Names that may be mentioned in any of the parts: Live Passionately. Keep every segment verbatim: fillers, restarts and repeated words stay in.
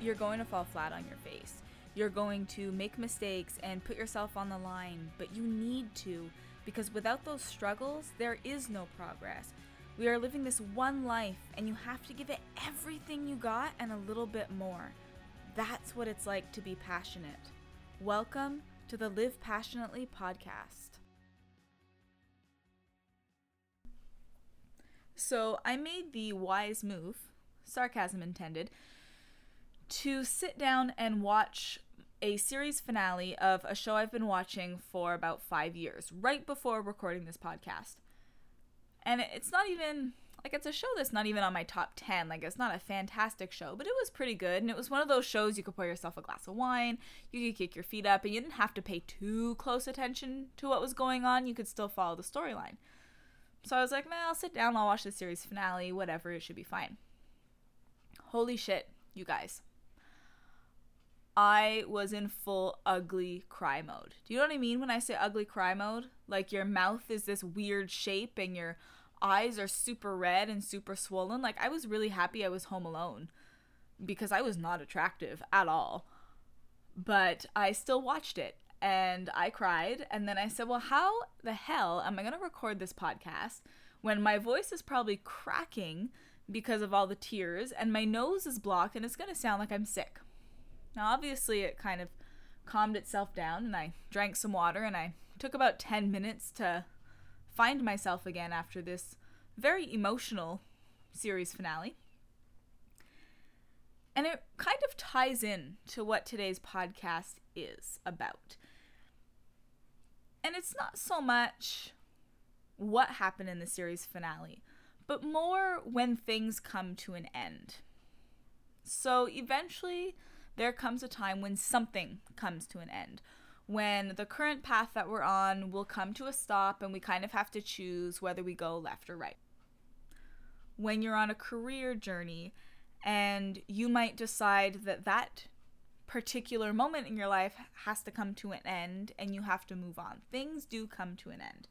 you're going to fall flat on your face. You're going to make mistakes and put yourself on the line, but you need to, because without those struggles, there is no progress. We are living this one life, and you have to give it everything you got and a little bit more. That's what it's like to be passionate. Welcome to the Live Passionately podcast. So I made the wise move, sarcasm intended, to sit down and watch a series finale of a show I've been watching for about five years, right before recording this podcast. And it's not even, like, it's a show that's not even on my top ten. Like, it's not a fantastic show, but it was pretty good. And it was one of those shows you could pour yourself a glass of wine, you could kick your feet up, and you didn't have to pay too close attention to what was going on. You could still follow the storyline. So I was like, man, I'll sit down, I'll watch the series finale, whatever, it should be fine. Holy shit, you guys. I was in full ugly cry mode. Do you know what I mean when I say ugly cry mode? Like, your mouth is this weird shape and your eyes are super red and super swollen. Like, I was really happy I was home alone because I was not attractive at all. But I still watched it and I cried. And then I said, well, how the hell am I going to record this podcast when my voice is probably cracking because of all the tears and my nose is blocked and it's going to sound like I'm sick? Now, obviously, it kind of calmed itself down, and I drank some water, and I took about ten minutes to find myself again after this very emotional series finale. And it kind of ties in to what today's podcast is about. And it's not so much what happened in the series finale, but more when things come to an end. So eventually, there comes a time when something comes to an end, when the current path that we're on will come to a stop and we kind of have to choose whether we go left or right. When you're on a career journey and you might decide that that particular moment in your life has to come to an end and you have to move on. Things do come to an end.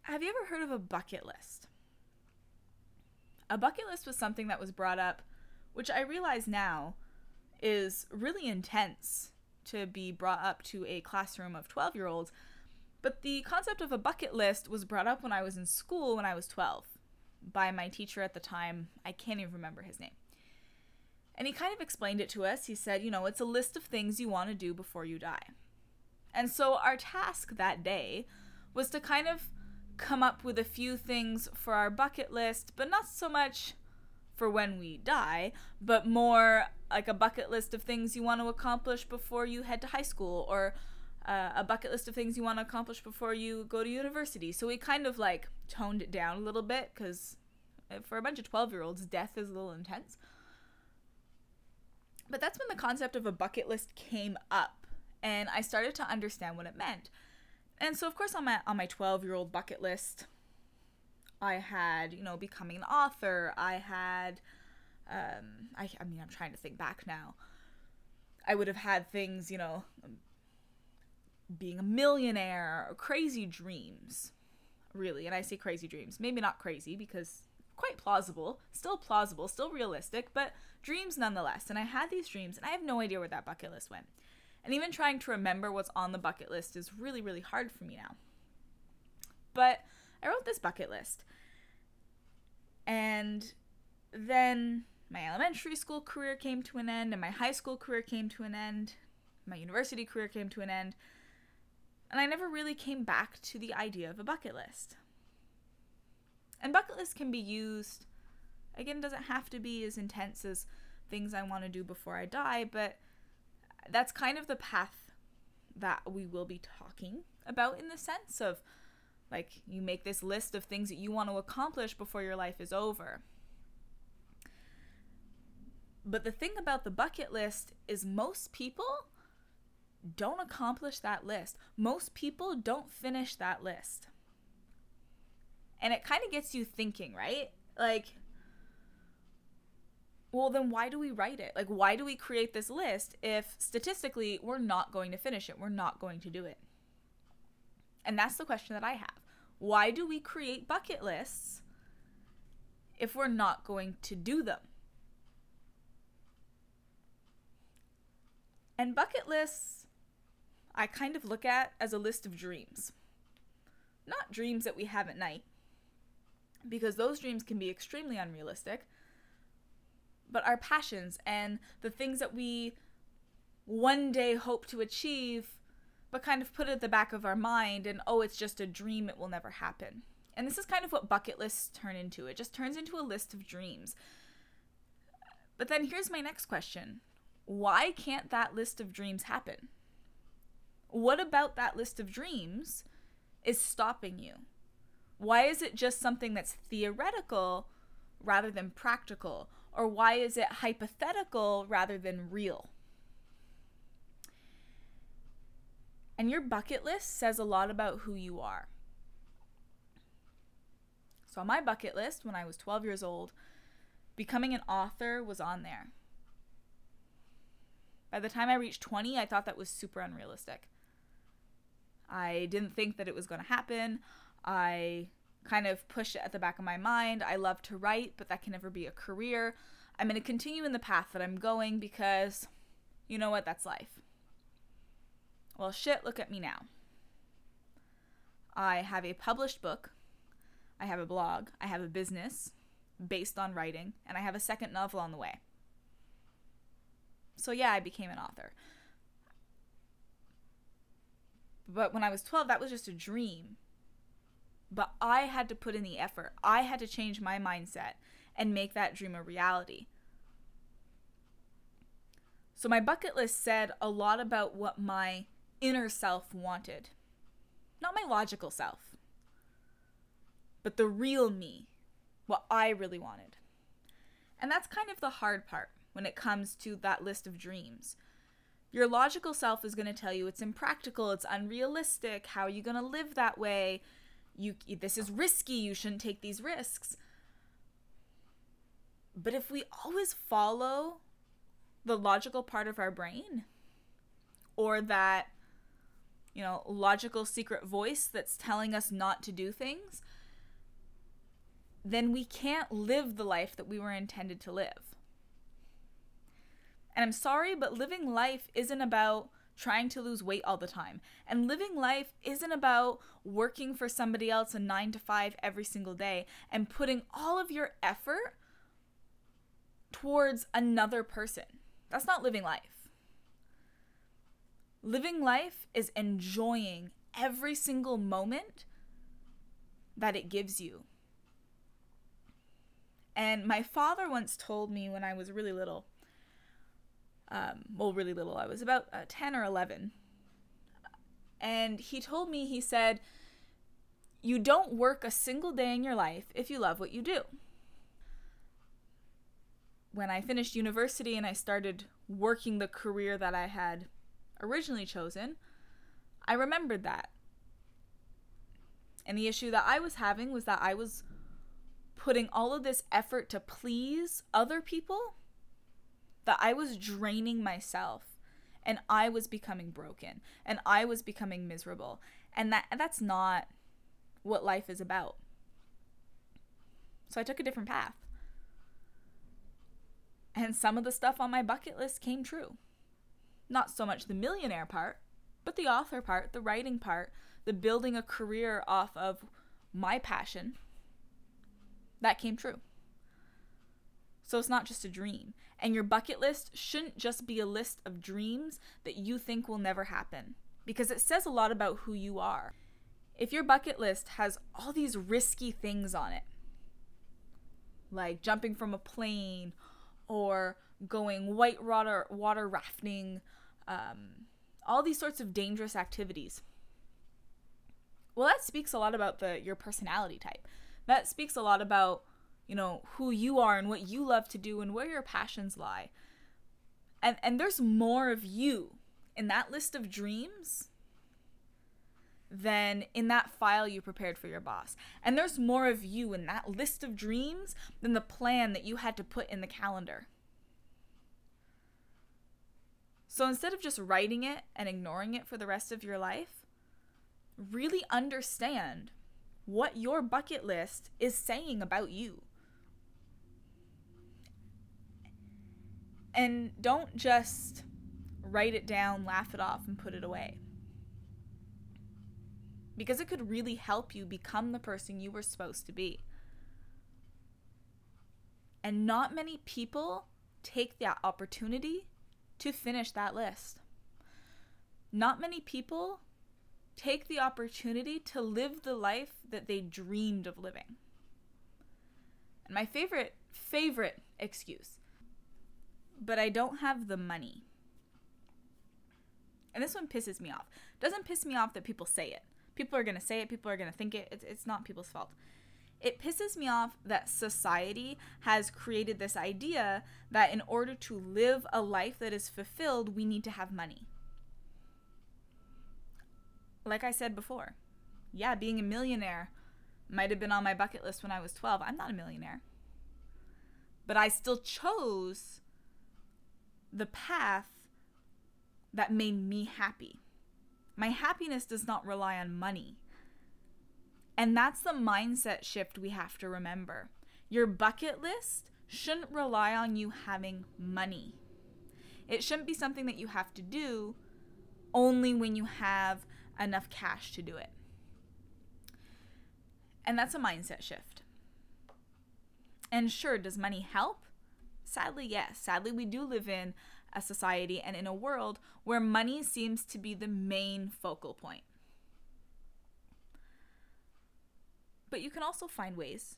Have you ever heard of a bucket list? A bucket list was something that was brought up, which I realize now is really intense to be brought up to a classroom of twelve-year-olds, but the concept of a bucket list was brought up when I was in school when I was twelve by my teacher at the time. I can't even remember his name. And he kind of explained it to us. He said, you know, it's a list of things you want to do before you die. And so our task that day was to kind of come up with a few things for our bucket list, but not so much for when we die, but more like a bucket list of things you want to accomplish before you head to high school, or uh, a bucket list of things you want to accomplish before you go to university. So we kind of like toned it down a little bit because for a bunch of twelve-year-olds, death is a little intense. But that's when the concept of a bucket list came up and I started to understand what it meant. And so of course on my on my twelve-year-old bucket list, I had, you know, becoming an author. I had, um, I, I mean, I'm trying to think back now. I would have had things, you know, being a millionaire, or crazy dreams, really. And I say crazy dreams, maybe not crazy because quite plausible, still plausible, still realistic, but dreams nonetheless. And I had these dreams and I have no idea where that bucket list went. And even trying to remember what's on the bucket list is really, really hard for me now. But I wrote this bucket list, and then my elementary school career came to an end, and my high school career came to an end, my university career came to an end, and I never really came back to the idea of a bucket list. And bucket lists can be used, again, it doesn't have to be as intense as things I want to do before I die, but that's kind of the path that we will be talking about in the sense of, like, you make this list of things that you want to accomplish before your life is over. But the thing about the bucket list is most people don't accomplish that list. Most people don't finish that list. And it kind of gets you thinking, right? Like, well, then why do we write it? Like, why do we create this list if statistically we're not going to finish it? We're not going to do it. And that's the question that I have. Why do we create bucket lists if we're not going to do them? And bucket lists, I kind of look at as a list of dreams. Not dreams that we have at night, because those dreams can be extremely unrealistic, but our passions and the things that we one day hope to achieve, but kind of put it at the back of our mind and, oh, it's just a dream, it will never happen. And this is kind of what bucket lists turn into. It just turns into a list of dreams. But then here's my next question. Why can't that list of dreams happen? What about that list of dreams is stopping you? Why is it just something that's theoretical rather than practical? Or why is it hypothetical rather than real? And your bucket list says a lot about who you are. So on my bucket list, when I was twelve years old, becoming an author was on there. By the time I reached twenty, I thought that was super unrealistic. I didn't think that it was going to happen. I kind of pushed it at the back of my mind. I love to write, but that can never be a career. I'm going to continue in the path that I'm going because, you know what, that's life. Well, shit, look at me now. I have a published book. I have a blog. I have a business based on writing. And I have a second novel on the way. So yeah, I became an author. But when I was twelve, that was just a dream. But I had to put in the effort. I had to change my mindset and make that dream a reality. So my bucket list said a lot about what my inner self wanted. Not my logical self, but the real me, what I really wanted. And that's kind of the hard part when it comes to that list of dreams. Your logical self is going to tell you it's impractical, it's unrealistic, how are you going to live that way? You, this is risky, you shouldn't take these risks. But if we always follow the logical part of our brain, or that, you know, logical secret voice that's telling us not to do things, then we can't live the life that we were intended to live. And I'm sorry, but living life isn't about trying to lose weight all the time. And living life isn't about working for somebody else a nine to five every single day and putting all of your effort towards another person. That's not living life. Living life is enjoying every single moment that it gives you. And my father once told me when I was really little, Um, well, really little. I was about uh, ten or eleven. And he told me, he said, you don't work a single day in your life if you love what you do. When I finished university and I started working the career that I had originally chosen, I remembered that. And the issue that I was having was that I was putting all of this effort to please other people, that I was draining myself and I was becoming broken and I was becoming miserable. And that that's not what life is about. So I took a different path. And some of the stuff on my bucket list came true. Not so much the millionaire part, but the author part, the writing part, the building a career off of my passion. That came true. So it's not just a dream. And your bucket list shouldn't just be a list of dreams that you think will never happen, because it says a lot about who you are. If your bucket list has all these risky things on it, like jumping from a plane or going white water, water rafting, um, all these sorts of dangerous activities, well, that speaks a lot about the your personality type. That speaks a lot about, you know, who you are and what you love to do and where your passions lie. And and there's more of you in that list of dreams than in that file you prepared for your boss. And there's more of you in that list of dreams than the plan that you had to put in the calendar. So instead of just writing it and ignoring it for the rest of your life, really understand what your bucket list is saying about you. And don't just write it down, laugh it off, and put it away. Because it could really help you become the person you were supposed to be. And not many people take that opportunity to finish that list. Not many people take the opportunity to live the life that they dreamed of living. And my favorite, favorite excuse, but I don't have the money. And this one pisses me off. Doesn't piss me off that people say it. People are going to say it. People are going to think it. It's, it's not people's fault. It pisses me off that society has created this idea that in order to live a life that is fulfilled, we need to have money. Like I said before, yeah, being a millionaire might have been on my bucket list when I was twelve. I'm not a millionaire. But I still chose the path that made me happy. My happiness does not rely on money. And that's the mindset shift we have to remember. Your bucket list shouldn't rely on you having money. It shouldn't be something that you have to do only when you have enough cash to do it. And that's a mindset shift. And sure, does money help? Sadly, yes. Sadly, we do live in a society and in a world where money seems to be the main focal point. But you can also find ways.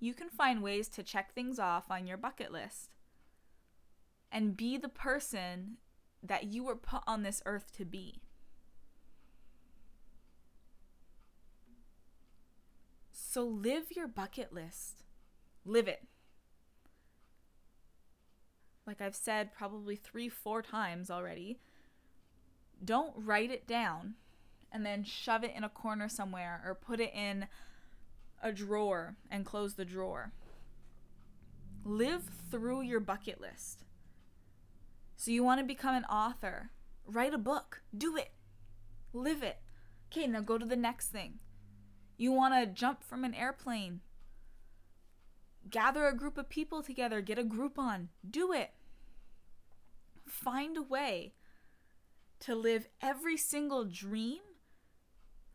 You can find ways to check things off on your bucket list and be the person that you were put on this earth to be. So live your bucket list. Live it. Like I've said probably three, four times already, don't write it down and then shove it in a corner somewhere or put it in a drawer and close the drawer. Live through your bucket list. So you want to become an author. Write a book. Do it. Live it. Okay, now go to the next thing. You want to jump from an airplane. Gather a group of people together. Get a Groupon. Do it. Find a way to live every single dream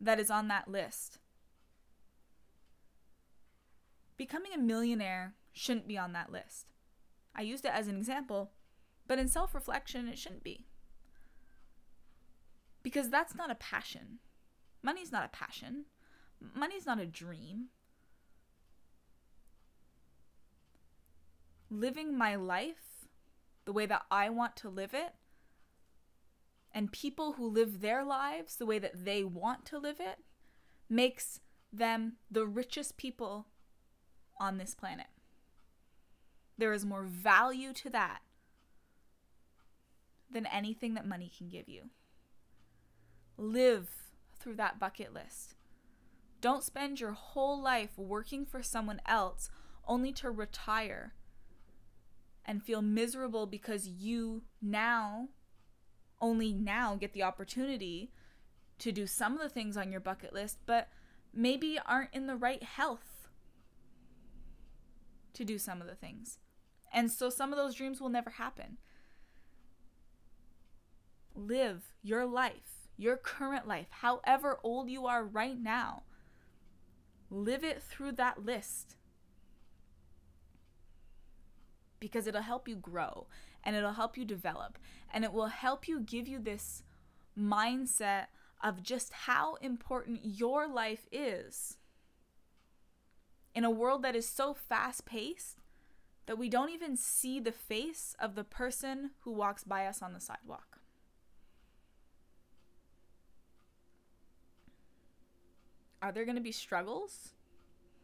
that is on that list. Becoming a millionaire shouldn't be on that list. I used it as an example, but in self-reflection, it shouldn't be. Because that's not a passion. Money's not a passion. Money's not a dream. Living my life the way that I want to live it, and people who live their lives the way that they want to live it, makes them the richest people on this planet. There is more value to that than anything that money can give you. Live through that bucket list. Don't spend your whole life working for someone else only to retire and feel miserable because you now, only now, get the opportunity to do some of the things on your bucket list, but maybe aren't in the right health to do some of the things. And so some of those dreams will never happen. Live your life, your current life, however old you are right now. Live it through that list. Because it'll help you grow, and it'll help you develop, and it will help you give you this mindset of just how important your life is. In a world that is so fast-paced that we don't even see the face of the person who walks by us on the sidewalk. Are there going to be struggles?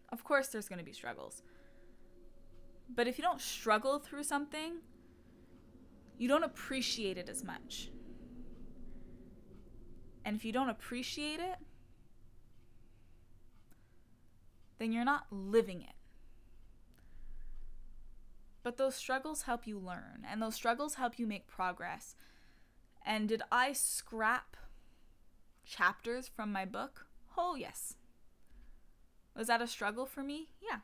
Of course there's going to be struggles. But if you don't struggle through something, you don't appreciate it as much. And if you don't appreciate it, then you're not living it. But those struggles help you learn, and those struggles help you make progress. And did I scrap chapters from my book? Oh, yes. Was that a struggle for me? Yeah.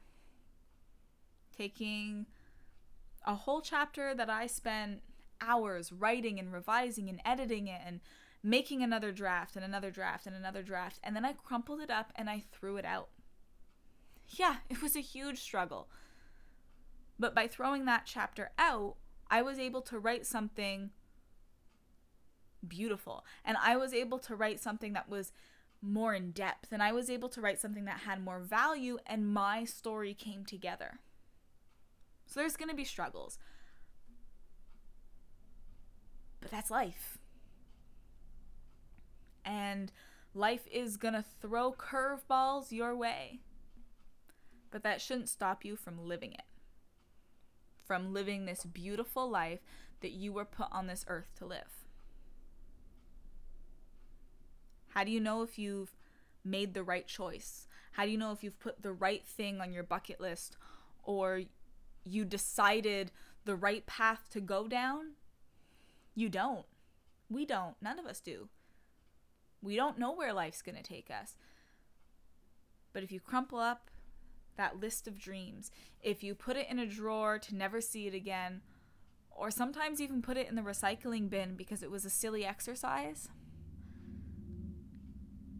Taking a whole chapter that I spent hours writing and revising and editing it and making another draft and another draft and another draft, and then I crumpled it up and I threw it out. Yeah, it was a huge struggle. But by throwing that chapter out, I was able to write something beautiful. And I was able to write something that was more in depth. And I was able to write something that had more value, and my story came together. So there's going to be struggles. But that's life. And life is going to throw curveballs your way. But that shouldn't stop you from living it. From living this beautiful life that you were put on this earth to live. How do you know if you've made the right choice? How do you know if you've put the right thing on your bucket list, or you decided the right path to go down? You don't. We don't. None of us do. We don't know where life's going to take us. But if you crumple up that list of dreams, if you put it in a drawer to never see it again, or sometimes even put it in the recycling bin because it was a silly exercise,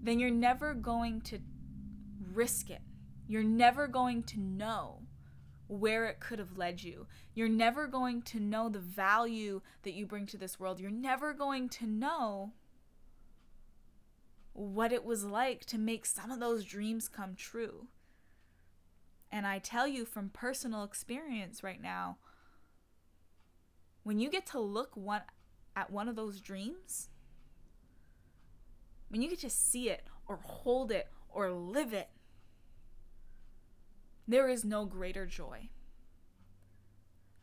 then you're never going to risk it. You're never going to know where it could have led you. You're never going to know the value that you bring to this world. You're never going to know what it was like to make some of those dreams come true. And I tell you from personal experience right now, when you get to look one at one of those dreams, when you get to see it or hold it or live it, there is no greater joy.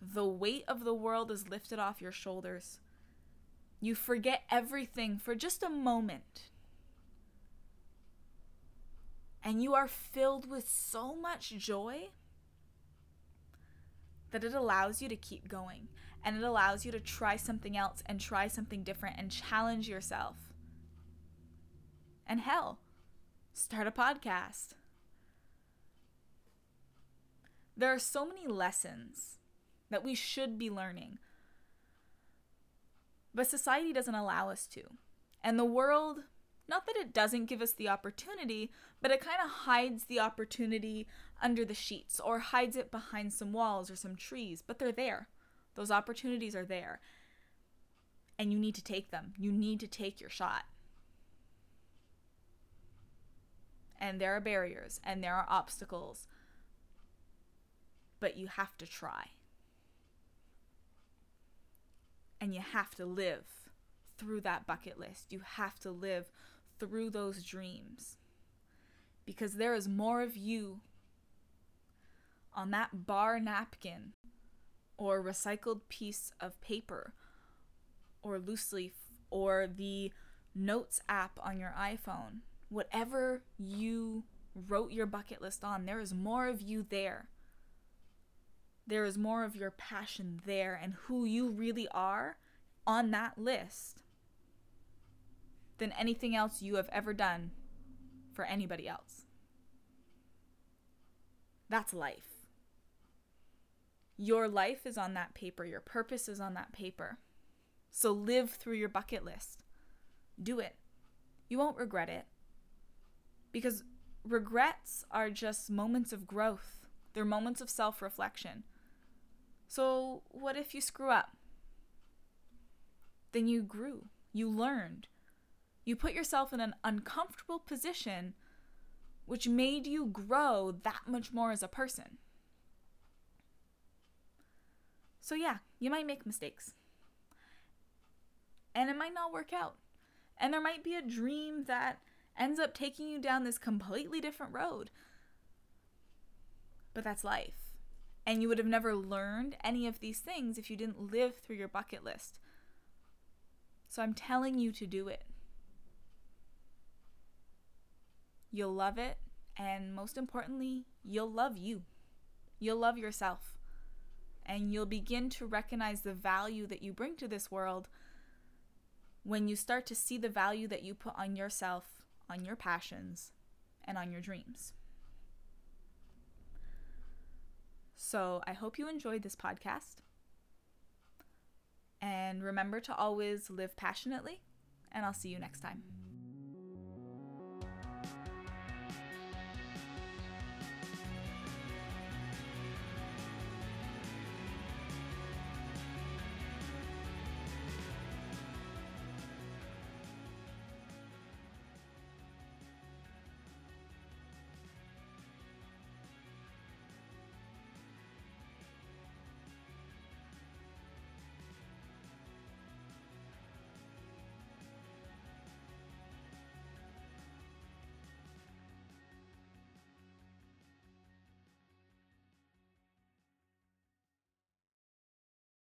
The weight of the world is lifted off your shoulders. You forget everything for just a moment. And you are filled with so much joy that it allows you to keep going. And it allows you to try something else and try something different and challenge yourself. And hell, start a podcast. There are so many lessons that we should be learning, but society doesn't allow us to. And the world, not that it doesn't give us the opportunity, but it kind of hides the opportunity under the sheets, or hides it behind some walls or some trees, but they're there. Those opportunities are there, and you need to take them. You need to take your shot. And there are barriers, and there are obstacles. But you have to try. And you have to live through that bucket list. You have to live through those dreams. Because there is more of you on that bar napkin, or recycled piece of paper, or loose leaf, or the notes app on your iPhone. Whatever you wrote your bucket list on, there is more of you there. There is more of your passion there and who you really are on that list than anything else you have ever done for anybody else. That's life. Your life is on that paper. Your purpose is on that paper. So live through your bucket list. Do it. You won't regret it. Because regrets are just moments of growth. They're moments of self-reflection. So what if you screw up? Then you grew. You learned. You put yourself in an uncomfortable position, which made you grow that much more as a person. So yeah, you might make mistakes. And it might not work out. And there might be a dream that ends up taking you down this completely different road. But that's life. And you would have never learned any of these things if you didn't live through your bucket list. So I'm telling you to do it. You'll love it. And most importantly, you'll love you. You'll love yourself. And you'll begin to recognize the value that you bring to this world when you start to see the value that you put on yourself, on your passions, and on your dreams. So I hope you enjoyed this podcast. And remember to always live passionately, and I'll see you next time.